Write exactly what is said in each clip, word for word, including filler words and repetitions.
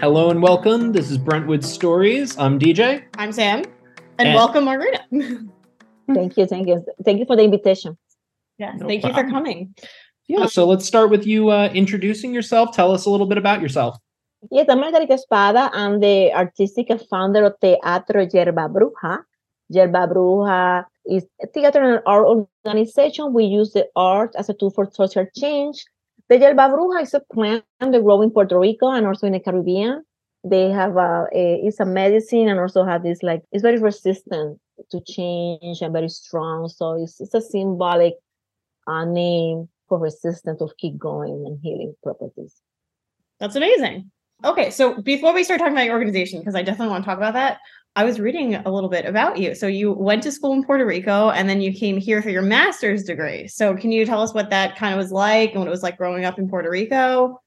Hello and welcome. This is Brentwood Stories. I'm D J. I'm Sam. And, and welcome, Margarita. Thank you. Thank you. Thank you for the invitation. Yes. No thank problem. you for coming. Yeah. Um, so let's start with you uh, introducing yourself. Tell us a little bit about yourself. Yes, I'm Margarita Espada. I'm the artistic founder of Teatro Yerbabruja. Yerbabruja is a theater and art organization. We use the art as a tool for social change. The Yerbabruja is a plant that grows in Puerto Rico and also in the Caribbean. They have a, a it's a medicine and also have this like it's very resistant to change and very strong. So it's it's a symbolic uh, name for resistance of keep going and healing properties. That's amazing. Okay, so before we start talking about your organization, because I definitely want to talk about that, I was reading a little bit about you. So you went to school in Puerto Rico and then you came here for your master's degree. So can you tell us what that kind of was like and what it was like growing up in Puerto Rico?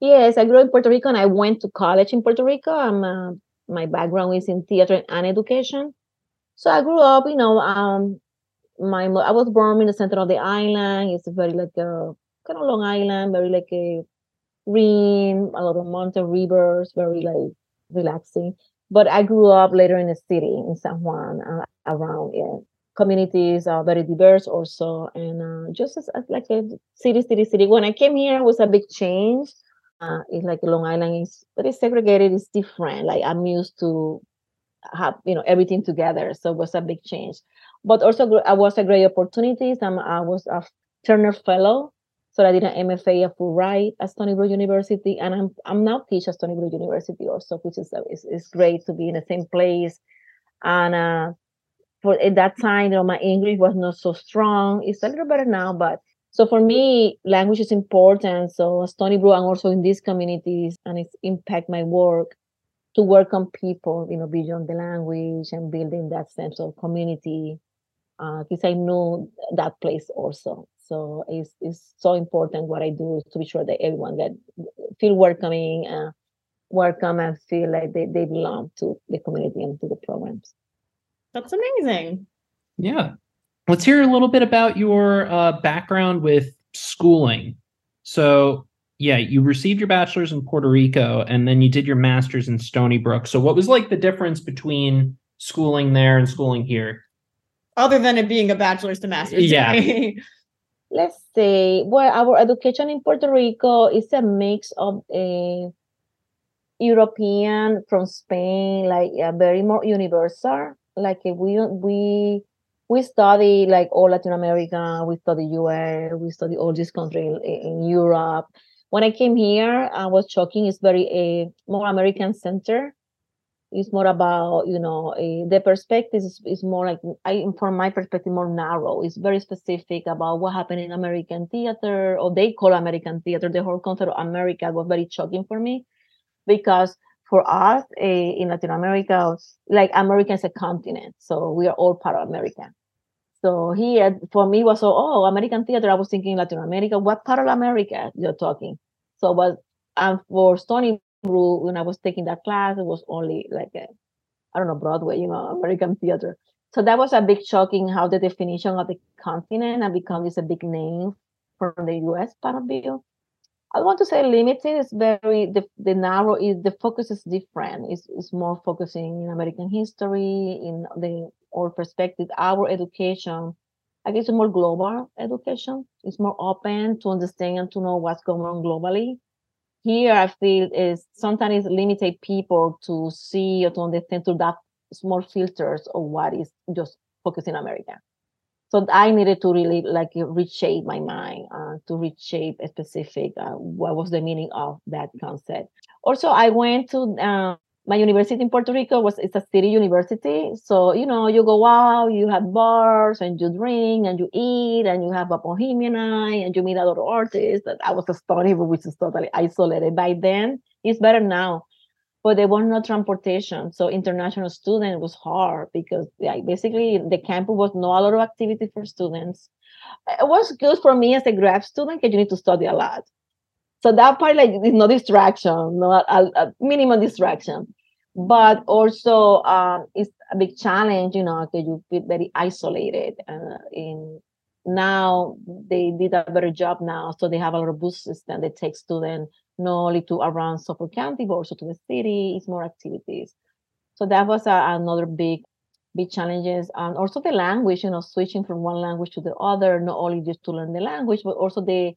Yes, I grew up in Puerto Rico and I went to college in Puerto Rico. I'm, uh, my background is in theater and education. So I grew up, you know, um, my I was born in the center of the island. It's very like a kind of Long Island, very like a green, a lot of mountain rivers, very like relaxing. But I grew up later in the city in San Juan, uh, around yeah. Communities are very diverse also, and uh, just as, as like a city, city, city. When I came here, it was a big change. Uh, it's like Long Island is very segregated. It's different. Like I'm used to have you know everything together, so it was a big change. But also, I was a great opportunity. I'm, I was a Turner Fellow. So I did an M F A, a Fulbright at Stony Brook University, and I'm I'm now teach at Stony Brook University also, which is is, is great to be in the same place. And uh, for at that time, you know, my English was not so strong. It's a little better now, but so for me, language is important. So Stony Brook, I'm also in these communities, and it's impact my work to work on people, you know, beyond the language and building that sense of community. Because uh, I know that place also. So it's, it's so important what I do is to be sure that everyone that feel welcoming, uh, welcome and feel like they, they belong to the community and to the programs. That's amazing. Yeah. Let's hear a little bit about your uh, background with schooling. So yeah, you received your bachelor's in Puerto Rico and then you did your master's in Stony Brook. So what was like the difference between schooling there and schooling here? Other than it being a bachelor's to master's. Yeah. Let's say, well, our education in Puerto Rico is a mix of a uh, European from Spain, like uh, very more universal. Like if we we we study like all Latin America, we study U S, we study all these countries in, in Europe. When I came here, I was shocking. It's very a uh, more American center. It's more about, you know, uh, the perspective is, is more like, I, from my perspective, more narrow. It's very specific about what happened in American theater, or they call American theater. The whole concept of America was very shocking for me because for us uh, in Latin America, like America is a continent. So we are all part of America. So here for me was, so, oh, American theater. I was thinking Latin America, what part of America you're talking? So was, um, for Stony Brook, when I was taking that class, it was only like, a, I don't know, Broadway, you know, American theater. So that was a big shocking how the definition of the continent had become this a big name from the U S part of it. I want to say limited is very, the, the narrow is, the focus is different. It's, it's more focusing in American history, in the all perspective. Our education, I guess, it's more global education. It's more open to understand and to know what's going on globally. Here, I feel is sometimes limited people to see or to understand through that small filters of what is just focusing America. So I needed to really like reshape my mind uh, to reshape a specific uh, what was the meaning of that concept. Also, I went to uh, my university in Puerto Rico was it's a city university. So you know you go out, you have bars and you drink and you eat and you have a bohemian night and you meet other artists. That I was astonished, which is totally isolated. By then, it's better now, but there was no transportation, so international student was hard because like, basically the campus was not a lot of activity for students. It was good for me as a grad student because you need to study a lot. So that part like is no distraction, no a, a minimum distraction, but also um, it's a big challenge, you know, because you feel very isolated. Uh, in now they did a better job now, so they have a lot of bus system. They take students not only to around Suffolk County, but also to the city. It's more activities. So that was a, another big, big challenges. And also the language, you know, switching from one language to the other, not only just to learn the language, but also the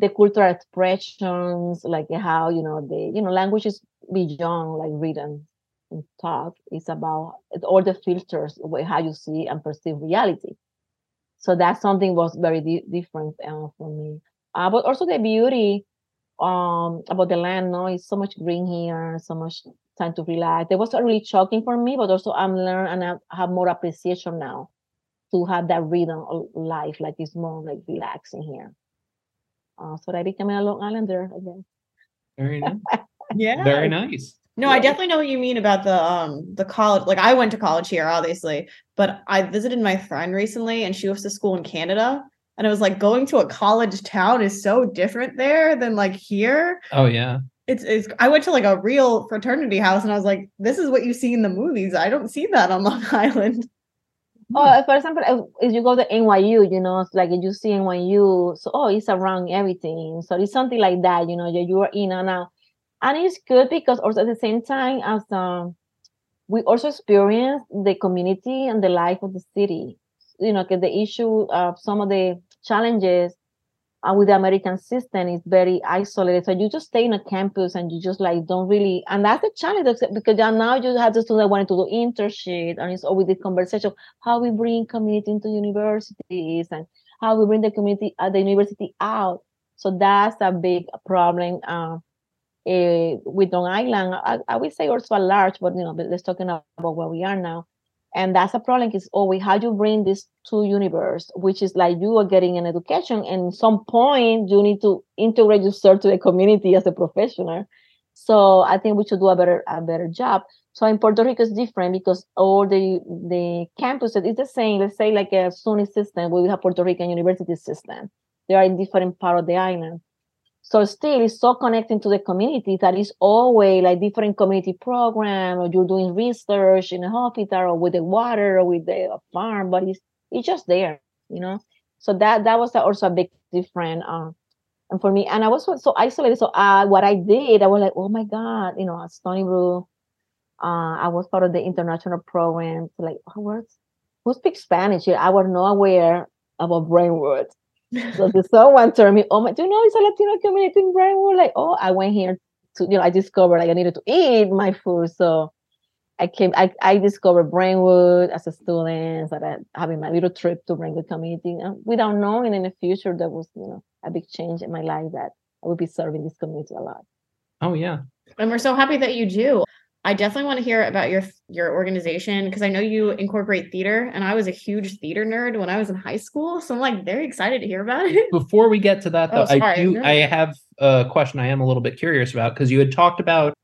the cultural expressions, like how, you know, the, you know, language is beyond like reading and talk. It's about all the filters, how you see and perceive reality. So that's something was very di different uh, for me. Uh, but also the beauty um, about the land, no, it's so much green here, so much time to relax. It was really shocking for me, but also I'm learning and I have more appreciation now to have that rhythm of life, like it's more like relaxing here. Uh, so I became a Long Islander again. Very nice. Yeah. Very nice. No, yeah. I definitely know what you mean about the um the college. Like I went to college here, obviously, but I visited my friend recently and she was to school in Canada. And I was like, going to a college town is so different there than like here. Oh, yeah. It's, it's I went to like a real fraternity house and I was like, this is what you see in the movies. I don't see that on Long Island. Oh, for example, if you go to N Y U, you know, it's like you see N Y U, so, oh, it's around everything. So it's something like that, you know, you are in and out. And it's good because also at the same time as um, we also experience the community and the life of the city. You know, because the issue of some of the challenges uh, with the American system is very isolated. So you just stay in a campus and you just like don't really, and that's the challenge because now you have the students wanting to do internship, and it's always this conversation of how we bring community into universities and how we bring the community at the university out. So that's a big problem uh, uh, with Long Island. I, I would say also a large, but you know, let's talk about where we are now. And that's a problem is always how you bring these two universes, which is like you are getting an education and at some point you need to integrate yourself to the community as a professional. So I think we should do a better a better job. So in Puerto Rico it's different because all the, the campuses, it's the same, let's say like a SUNY system, we have Puerto Rican university system. They are in different part of the island. So still it's so connecting to the community that is always like different community program or you're doing research in a hospital or with the water or with the farm, but it's, it's just there, you know? So that, that was also a big difference uh, and for me. And I was so isolated. So I, what I did, I was like, oh my God, you know, at Stony Brook, uh, I was part of the international program. So like, oh, what's, who speaks Spanish here? I was not aware about Brentwood. So someone told me, oh my, do you know it's a Latino community in Brentwood? Like, oh, I went here to, you know, I discovered like I needed to eat my food. So I came, I, I discovered Brentwood as a student, so that I, having my little trip to Brentwood community. And without knowing in the future, there was, you know, a big change in my life that I would be serving this community a lot. Oh, yeah. And we're so happy that you do. I definitely want to hear about your your organization because I know you incorporate theater and I was a huge theater nerd when I was in high school. So I'm like very excited to hear about it. Before we get to that, though, oh, I, do, I have a question I am a little bit curious about because you had talked about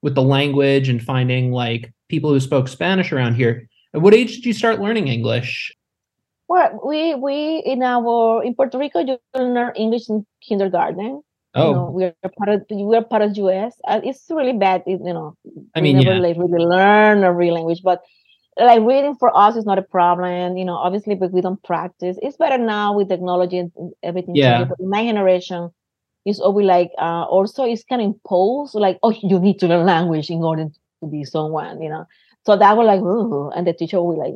with the language and finding like people who spoke Spanish around here. At what age did you start learning English? Well, we we in our in Puerto Rico, you learn English in kindergarten. Oh, you know, we are part of we are part of U S. Uh, it's really bad, you know. I mean, we never yeah. like, really learn a real language, but like reading for us is not a problem, you know. Obviously, but we don't practice. It's better now with technology and everything. Yeah. But in my generation, it's always like uh, also it's kind of imposed, like oh, you need to learn language in order to be someone, you know. So that was like, ooh, and the teacher would like.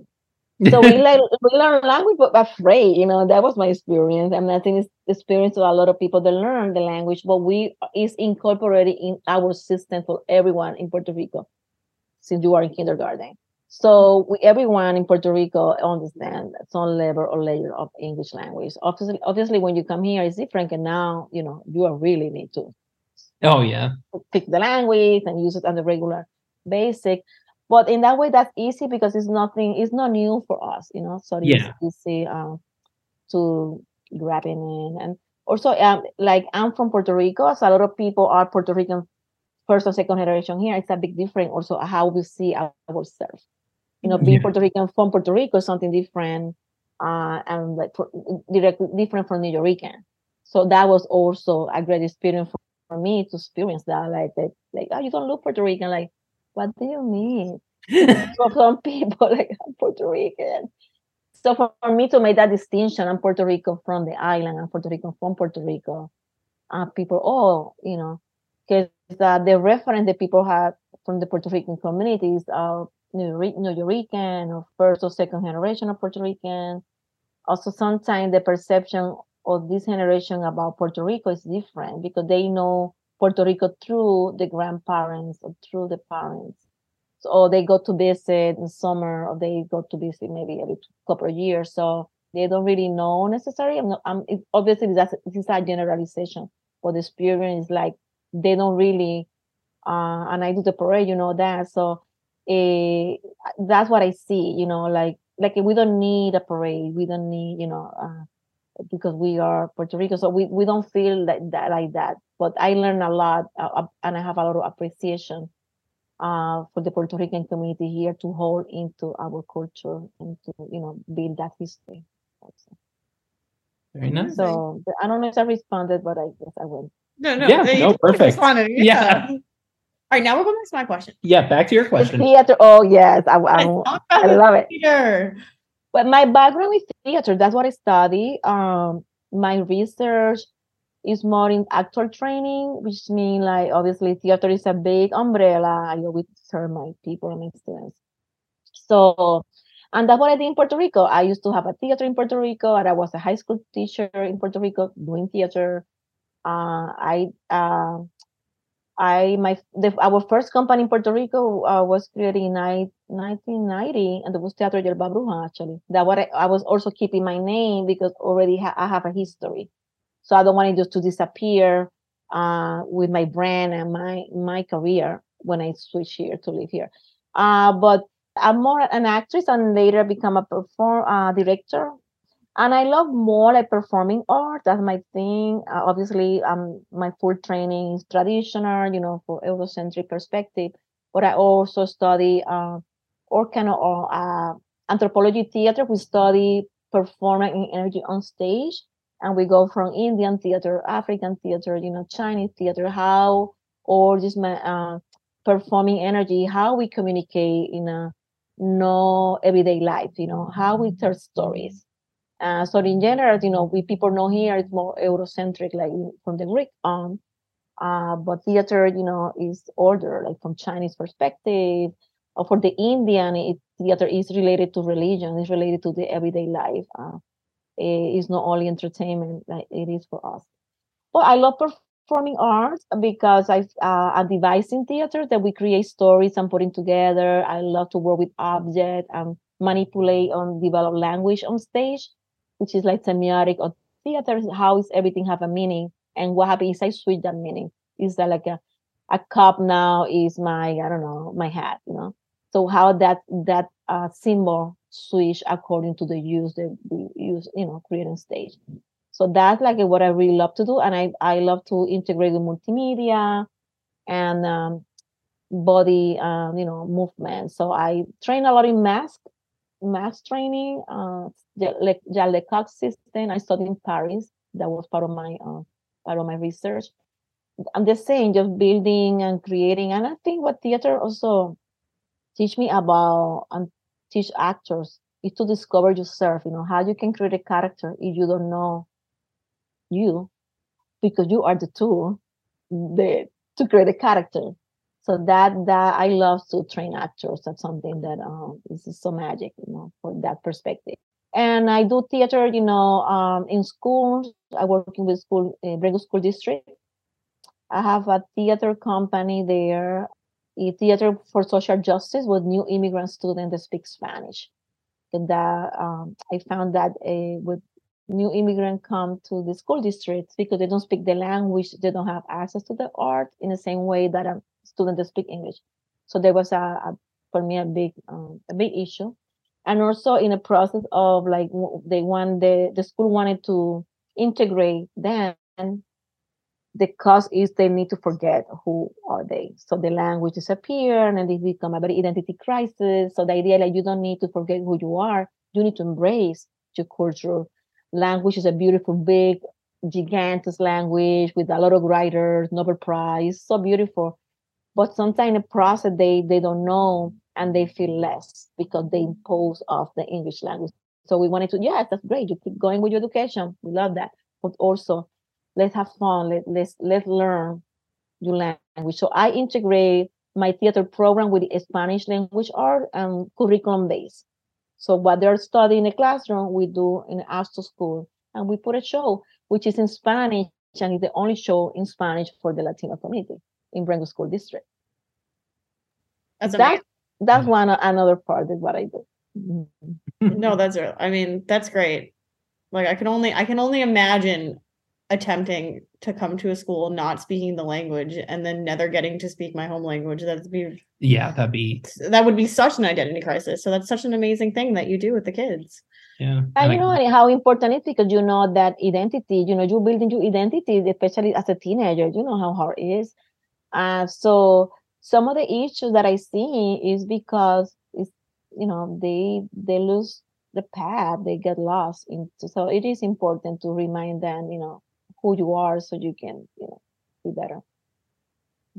So we like we learn language, but afraid, you know, that was my experience. I mean, I think it's the experience of a lot of people that learn the language, but we is incorporated in our system for everyone in Puerto Rico since you are in kindergarten. So we, everyone in Puerto Rico understands some level or layer of English language. Obviously, obviously, when you come here, it's different, and now you know you are really need to. Oh yeah. Pick the language and use it on the regular basic. But in that way, that's easy because it's nothing, it's not new for us, you know, so yeah. It's easy um, to grab in. And also, um, like, I'm from Puerto Rico, so a lot of people are Puerto Rican first or second generation here. It's a big difference also how we see ourselves. You know, being yeah. Puerto Rican from Puerto Rico is something different uh, and like directly different from New Yorican. So that was also a great experience for, for me to experience that, like, like, like, oh, you don't look Puerto Rican, like, what do you mean? For some people, like I'm Puerto Rican. So for, for me to make that distinction, I'm Puerto Rican from the island, I'm Puerto Rican from Puerto Rico. Uh, people, oh, you know, because uh, the reference that people have from the Puerto Rican communities are New Rican or first or second generation of Puerto Rican. Also, sometimes the perception of this generation about Puerto Rico is different because they know Puerto Rico through the grandparents or through the parents. So or they go to visit in summer, or they go to visit maybe every couple of years. So they don't really know necessarily. I'm not, I'm, it, obviously, that's this is a generalization. But the experience is like they don't really. Uh, and I do the parade, you know that. So uh, that's what I see. You know, like like we don't need a parade. We don't need, you know. Uh, because we are Puerto Rico, so we, we don't feel like that, like that. But I learn a lot, uh, and I have a lot of appreciation uh, for the Puerto Rican community here to hold into our culture and to, you know, build that history. Also. Very nice. So I don't know if I responded, but I guess I will. No, no. Yeah, they, no, perfect. Yeah. yeah. All right, now we'll go back to my question. Yeah, back to your question. The theater, oh, yes. I, I, I, I love it. Theater. But my background is theater. That's what I study. Um, my research is more in actor training, which means, like, obviously theater is a big umbrella. I always serve my people and my students. So, and that's what I did in Puerto Rico. I used to have a theater in Puerto Rico, and I was a high school teacher in Puerto Rico doing theater. Uh, I, uh, I, my, the, our first company in Puerto Rico uh, was created in nineteen ninety, and it was Teatro Yerbabruja, actually. That what I, I was also keeping my name because already ha- I have a history, so I don't want it just to disappear uh, with my brand and my my career when I switch here to live here. Uh, but I'm more an actress, and later become a perform uh, director. And I love more like performing art. That's my thing. Uh, obviously, um, my full training is traditional, you know, for Eurocentric perspective. But I also study uh, or kind of uh, anthropology theater. We study performance and energy on stage, and we go from Indian theater, African theater, you know, Chinese theater. How or just my uh, performing energy, how we communicate in a no everyday life, you know, how we tell stories. Uh, so in general, you know, we people know here it's more Eurocentric, like from the Greek on. Uh, but theater, you know, is older, like from Chinese perspective. Or for the Indian, it, theater is related to religion. It's related to the everyday life. Uh, it is not only entertainment, like it is for us. Well, I love performing arts because I uh, I devise in theater that we create stories and put them together. I love to work with objects and manipulate and develop language on stage, which is like semiotic or theater. How is everything have a meaning? And what happens is I switch that meaning. Is that like a, a cup now is my, I don't know, my hat, you know? So how that that uh, symbol switch according to the use that we use, you know, creating stage. So that's like what I really love to do. And I, I love to integrate with multimedia and um, body, uh, you know, movement. So I train a lot in mask. Mask training, uh, the Lecoq system. I studied in Paris. That was part of my uh, part of my research. I'm just saying, just building and creating. And I think what theater also teach me about and teach actors is to discover yourself. You know how you can create a character if you don't know you, because you are the tool that, to create a character. So that that I love to train actors. That's something that um is so magic, you know, for that perspective. And I do theater, you know, um, in schools. I work with school, uh, Brentwood School District. I have a theater company there, a theater for social justice with new immigrant students that speak Spanish. And that um, I found that uh, with new immigrants come to the school districts because they don't speak the language, they don't have access to the art in the same way that I'm. Students that speak English. So there was a, a for me a big um, a big issue. And also in a process of like they want the, the school wanted to integrate them, the cause is they need to forget who are they. So the language disappears and it become a very identity crisis. So the idea like you don't need to forget who you are. You need to embrace your culture. Language is a beautiful big gigantic language with a lot of writers, Nobel Prize, so beautiful. But sometimes in the process, they, they don't know and they feel less because they impose off the English language. So we wanted to, yes, that's great. You keep going with your education. We love that. But also, let's have fun. Let, let's, let's learn your language. So I integrate my theater program with Spanish language or um, curriculum based. So what they're studying in the classroom, we do in after school. And we put a show, which is in Spanish, and it's the only show in Spanish for the Latino community in Brentwood School District. That's that, that's mm-hmm. one another part of what I do. Mm-hmm. No, that's, I mean, that's great. Like I can only, I can only imagine attempting to come to a school not speaking the language and then never getting to speak my home language. That'd be yeah, that'd be that would be such an identity crisis. So that's such an amazing thing that you do with the kids. Yeah, and you know and how important it is, because you know that identity. You know, you're building your identity, especially as a teenager. You know how hard it is. Uh, so some of the issues that I see is because it's, you know, they they lose the path, they get lost into. So it is important to remind them, you know, who you are, so you can, you know, be better.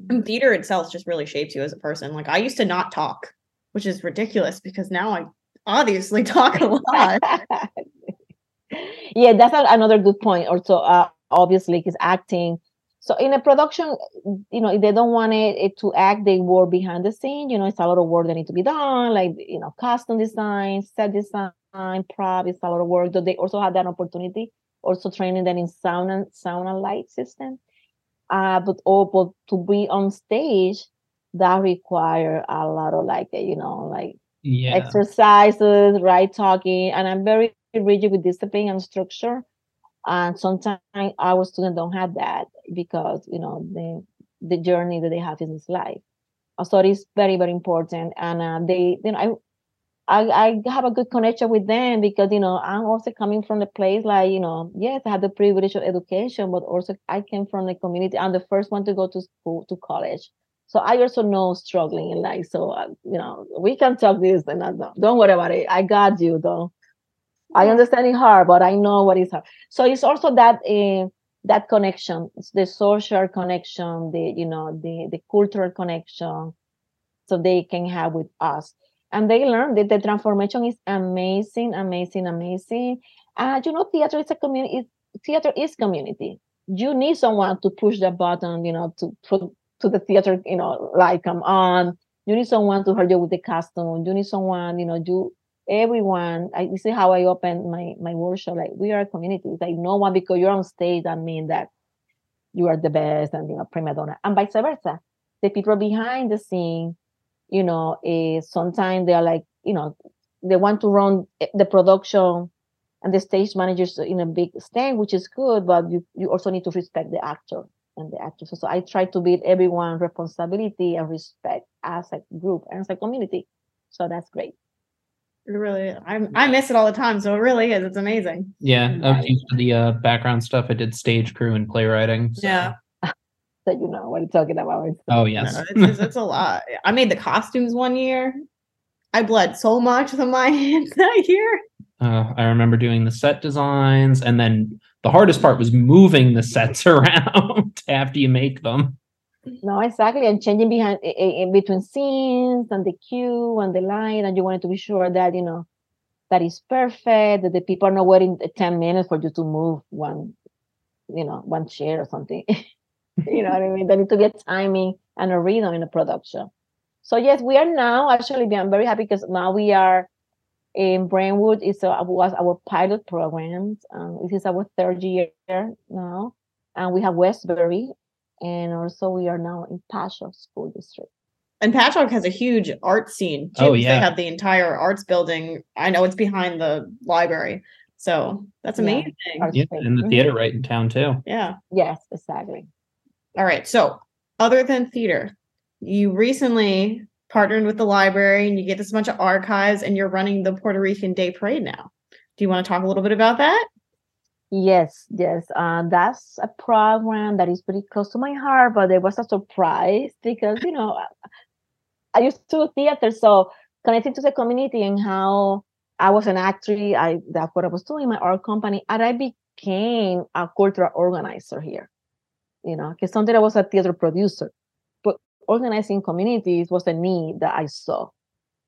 And theater itself just really shapes you as a person. Like I used to not talk, which is ridiculous because now I obviously talk a lot. Yeah, that's another good point. Also, uh, obviously, is acting. So in a production, you know, if they don't want it, it to act, they work behind the scene. You know, it's a lot of work that needs to be done, like, you know, costume design, set design, prop. It's a lot of work. So they also have that opportunity. Also training them in sound and sound and light system. Uh, but oh, but to be on stage, that require a lot of like, you know, like yeah. exercises, right talking. And I'm very rigid with discipline and structure. And sometimes our students don't have that because, you know, the the journey that they have in this life. So it's very, very important. And uh, they, you know, I, I, I have a good connection with them because, you know, I'm also coming from the place like, you know, yes, I had the privilege of education, but also I came from the community. I'm the first one to go to school, to college. So I also know struggling in life. So, uh, you know, we can talk this and that. No, don't worry about it. I got you, though. I understand it hard, but I know what is hard. So it's also that uh, that connection. It's the social connection, the, you know, the, the cultural connection so they can have with us. And they learn that the transformation is amazing, amazing, amazing. Uh, you know, theater is a community. Theater is community. You need someone to push the button, you know, to to, to the theater, you know, like come on. You need someone to help you with the costume. You need someone, you know, you everyone. I you see how I open my my workshop. Like we are a community. It's like no one because you're on stage that means that you are the best and you know prima donna, and vice versa. The people behind the scene. You know, uh, sometimes they are like, you know, they want to run the production and the stage managers in a big stand, which is good, but you, you also need to respect the actor and the actress. So, so I try to build everyone responsibility and respect as a group and as a community. So that's great. It really, I I miss it all the time. So it really is. It's amazing. Yeah. I was used to the uh, background stuff. I did stage crew and playwriting. So. Yeah. That you know what I'm talking about. Oh yes, no, it's, it's a lot. I made the costumes one year. I bled so much with my hands that year. Uh, I remember doing the set designs, and then the hardest part was moving the sets around after you make them. No, exactly, and changing behind in between scenes and the cue and the light, and you wanted to be sure that you know that is perfect. That the people are not waiting ten minutes for you to move one, you know, one chair or something. You know what I mean? There needs to be a timing and a rhythm in the production. So yes, we are now actually. I'm very happy because now we are in Brentwood. It was our pilot program. Um, this is our third year now, and we have Westbury, and also we are now in Patchogue School District. And Patchogue has a huge art scene too. Oh yeah, they have the entire arts building. I know it's behind the library, so that's amazing. Yeah, yeah and the theater right in town too. Yeah. Yes, exactly. All right. So other than theater, you recently partnered with the library and you get this bunch of archives and you're running the Puerto Rican Day Parade now. Do you want to talk a little bit about that? Yes. Yes. Uh, that's a program that is pretty close to my heart, but it was a surprise because, you know, I used to do theater. So connecting to the community and how I was an actress, I that's what I was doing in my art company. And I became a cultural organizer here. You know, because sometimes I was a theater producer, but organizing communities was a need that I saw.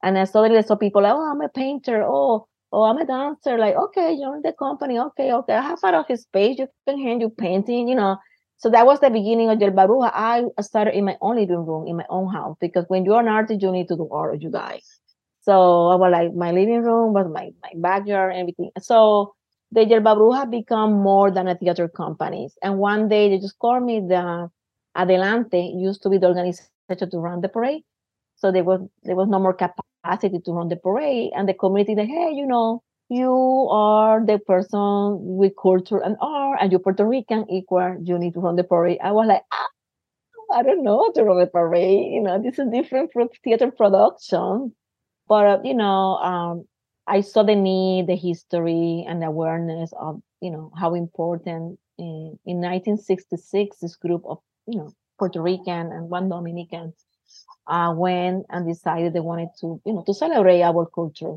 And I suddenly saw people like, oh, I'm a painter. Oh, oh, I'm a dancer. Like, okay, join the company. Okay, okay. I have out of his space. You can hand you painting, you know. So that was the beginning of Yerbabruja. I started in my own living room, in my own house, because when you're an artist, you need to do art or you die. So I was like, my living room was my, my backyard, everything. So the Yerbabruja become more than a theater company. And one day they just called me. The Adelante used to be the organization to run the parade. So there was, there was no more capacity to run the parade. And the community said, hey, you know, you are the person with culture and art, and you're Puerto Rican equal, you need to run the parade. I was like, ah, I don't know how to run the parade. You know, this is different from theater production. But, uh, you know, um, I saw the need, the history, and the awareness of, you know, how important in, in nineteen sixty-six, this group of, you know, Puerto Rican and one Dominican uh, went and decided they wanted to, you know, to celebrate our culture.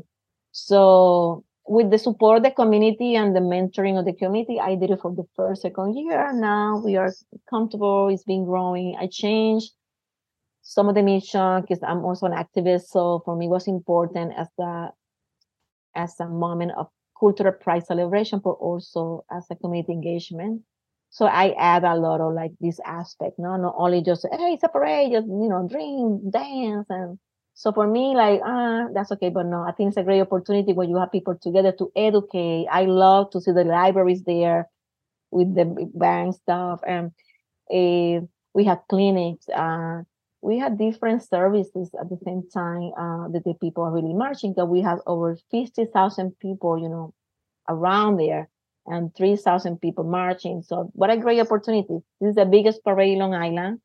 So with the support of the community and the mentoring of the community, I did it for the first, second year. Now we are comfortable. It's been growing. I changed some of the mission because I'm also an activist. So for me, it was important as a, as a moment of cultural pride celebration, but also as a community engagement. So I add a lot of like this aspect, no, not only just, hey, it's a parade, just, you know, drink, dance. And so for me, like, ah, that's okay. But no, I think it's a great opportunity when you have people together to educate. I love to see the libraries there with the band stuff. And uh, we had clinics. Uh, we had different services at the same time uh, that the people are really marching. Because we have over fifty thousand people, you know, around there and three thousand people marching. So what a great opportunity. This is the biggest parade in Long Island,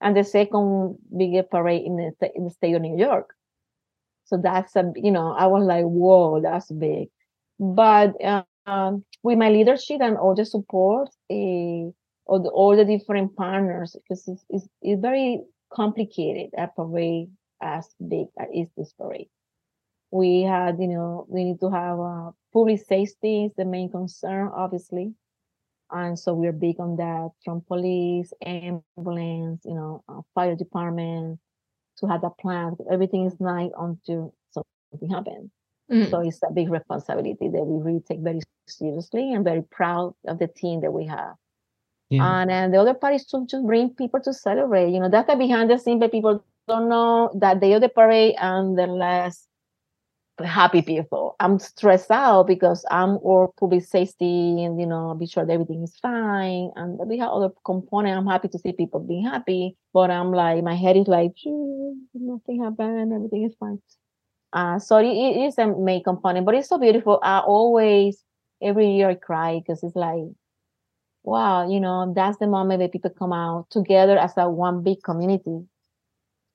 and the second biggest parade in the, in the state of New York. So that's, a, you know, I was like, whoa, that's big. But uh, um, with my leadership and all the support, uh, all, the, all the different partners, because it's, it's, it's very complicated, a parade as big as is this parade. We had, you know, we need to have uh, public safety is the main concern, obviously. And so we're big on that, from police, ambulance, you know, uh, fire department, to have a plan. Everything is nice until something happens. Mm-hmm. So it's a big responsibility that we really take very seriously, and very proud of the team that we have. Yeah. And, and the other part is to just bring people to celebrate. You know, that's the behind the scene, but people don't know that day of the parade and the last happy people. I'm stressed out because I'm all public safety and, you know, be sure that everything is fine. And we have other components. I'm happy to see people being happy, but I'm like, my head is like, nothing happened, everything is fine. Uh, so it, it is a main component, but it's so beautiful. I always, every year I cry because it's like, wow, you know, that's the moment that people come out together as a one big community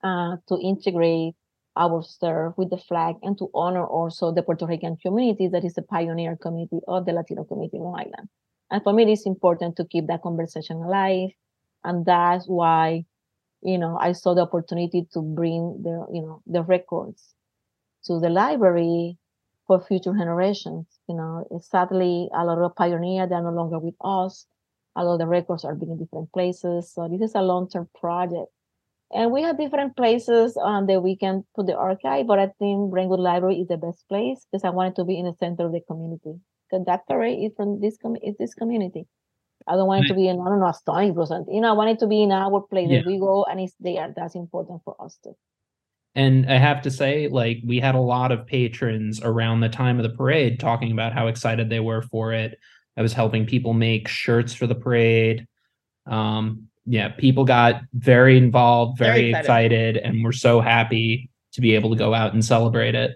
uh, to integrate our serve with the flag and to honor also the Puerto Rican community that is a pioneer community of the Latino community in Long Island. And for me, it's important to keep that conversation alive. And that's why, you know, I saw the opportunity to bring the, you know, the records to the library for future generations. You know, sadly, a lot of pioneers, they're no longer with us. A lot of the records are being in different places. So this is a long-term project. And we have different places um, that we can put the archive, but I think Brentwood Library is the best place because I wanted to be in the center of the community. Because that parade is from this com is this community. I don't want right. it to be in, I don't know, Stony Brook. You know, I want it to be in our place yeah. that we go and it's there. That's important for us too. And I have to say, like, we had a lot of patrons around the time of the parade talking about how excited they were for it. I was helping people make shirts for the parade. Um, Yeah, people got very involved, very, very excited. excited, and we're so happy to be able to go out and celebrate it.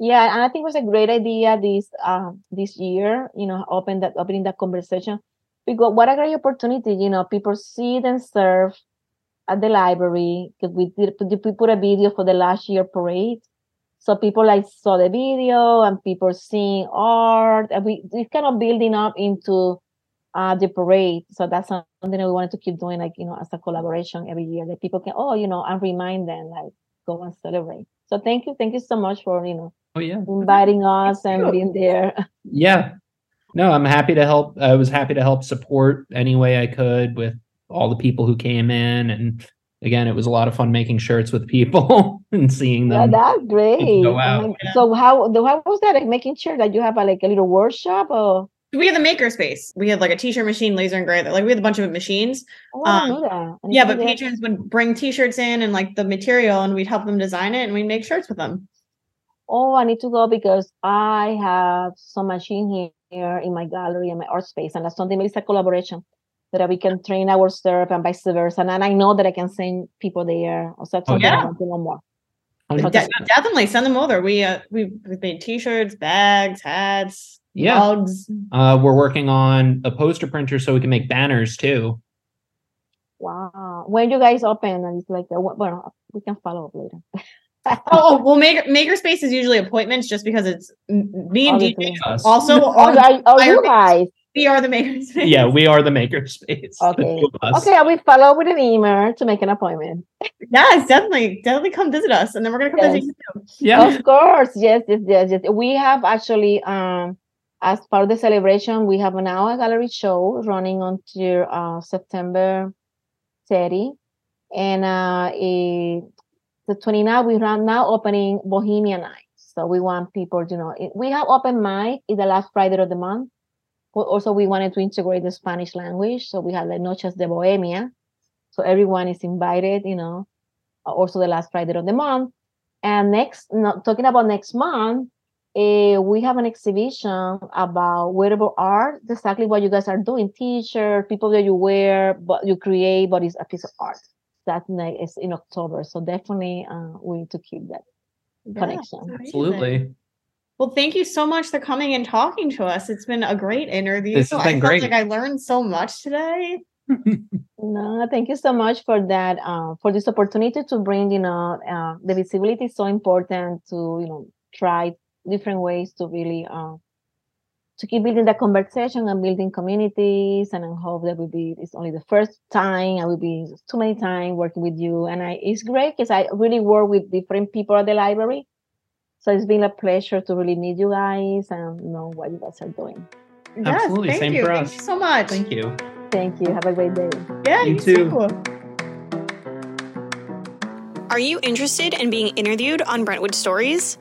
Yeah, and I think it was a great idea this uh, this year, you know, open that, opening that conversation. Because what a great opportunity, you know, people see and serve at the library. Because we did, we put a video for the last year parade. So people like saw the video and people seeing art. And we, it's kind of building up into Uh, the parade. So that's something that we wanted to keep doing, like, you know, as a collaboration every year, that people can, oh, you know, and remind them, like, go and celebrate. So thank you. Thank you so much for, you know, oh, yeah. inviting us thank and you. being there. Yeah. No, I'm happy to help. I was happy to help support any way I could with all the people who came in. And again, it was a lot of fun making shirts with people and seeing them. Yeah, that's great. Go out. So how, how was that? Like making sure that you have a, like a little workshop or? We had the makerspace. We had like a t-shirt machine, laser engraver. Like we had a bunch of machines. Oh, um, I know that. I yeah, but that. Patrons would bring t-shirts in and like the material, and we'd help them design it, and we'd make shirts with them. Oh, I need to go because I have some machine here in my gallery and my art space, and that's something. Maybe it's a collaboration that we can train our staff and vice versa. And, and I know that I can send people there. Also, oh, yeah. I want to know more. De- definitely send them over. We uh, we we've made t-shirts, bags, hats. Yeah, bugs. Uh, we're working on a poster printer so we can make banners too. Wow! When you guys open, and it's like, well, we can follow up later. oh well, maker makerspace is usually appointments, just because it's me and D J. Also, oh, the, oh, you guys, we are the makerspace. Yeah, we are the makerspace. Okay, okay, I will follow up with an email to make an appointment. Yes, definitely, definitely come visit us, and then we're gonna come yes. visit you. Yeah, of course. Yes, yes, yes, yes. We have actually. Um, As part of the celebration, we have an hour gallery show running until uh, September thirtieth. And uh, it, the twenty-ninth, we are now opening Bohemian Night. So we want people, you know, it, we have open mic is the last Friday of the month. But also, we wanted to integrate the Spanish language. So we have like Noches de Bohemia. So everyone is invited, you know, also the last Friday of the month. And next, no, talking about next month, Uh, we have an exhibition about wearable art, exactly what you guys are doing, t-shirt, people that you wear, but you create, but it's a piece of art. That night is in October. So definitely uh, we need to keep that yeah, connection. Absolutely. Well, thank you so much for coming and talking to us. It's been a great interview. This has been I great. Felt like I learned so much today. No, thank you so much for that, uh, for this opportunity to bring, you know, uh, the visibility is so important to, you know, try different ways to really uh, to keep building that conversation and building communities, and I hope that will be it's only the first time. I will be too many times working with you, and I it's great because I really work with different people at the library, so it's been a pleasure to really meet you guys and know what you guys are doing. Yes, absolutely, thank same you. For us. Thank you so much. Thank you. Thank you. Have a great day. Yeah, you, you too. too. Are you interested in being interviewed on Brentwood Stories?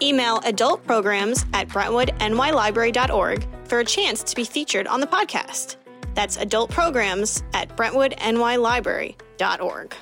Email adultprograms at Brentwood N Y Library dot org for a chance to be featured on the podcast. That's adultprograms at Brentwood N Y Library dot org.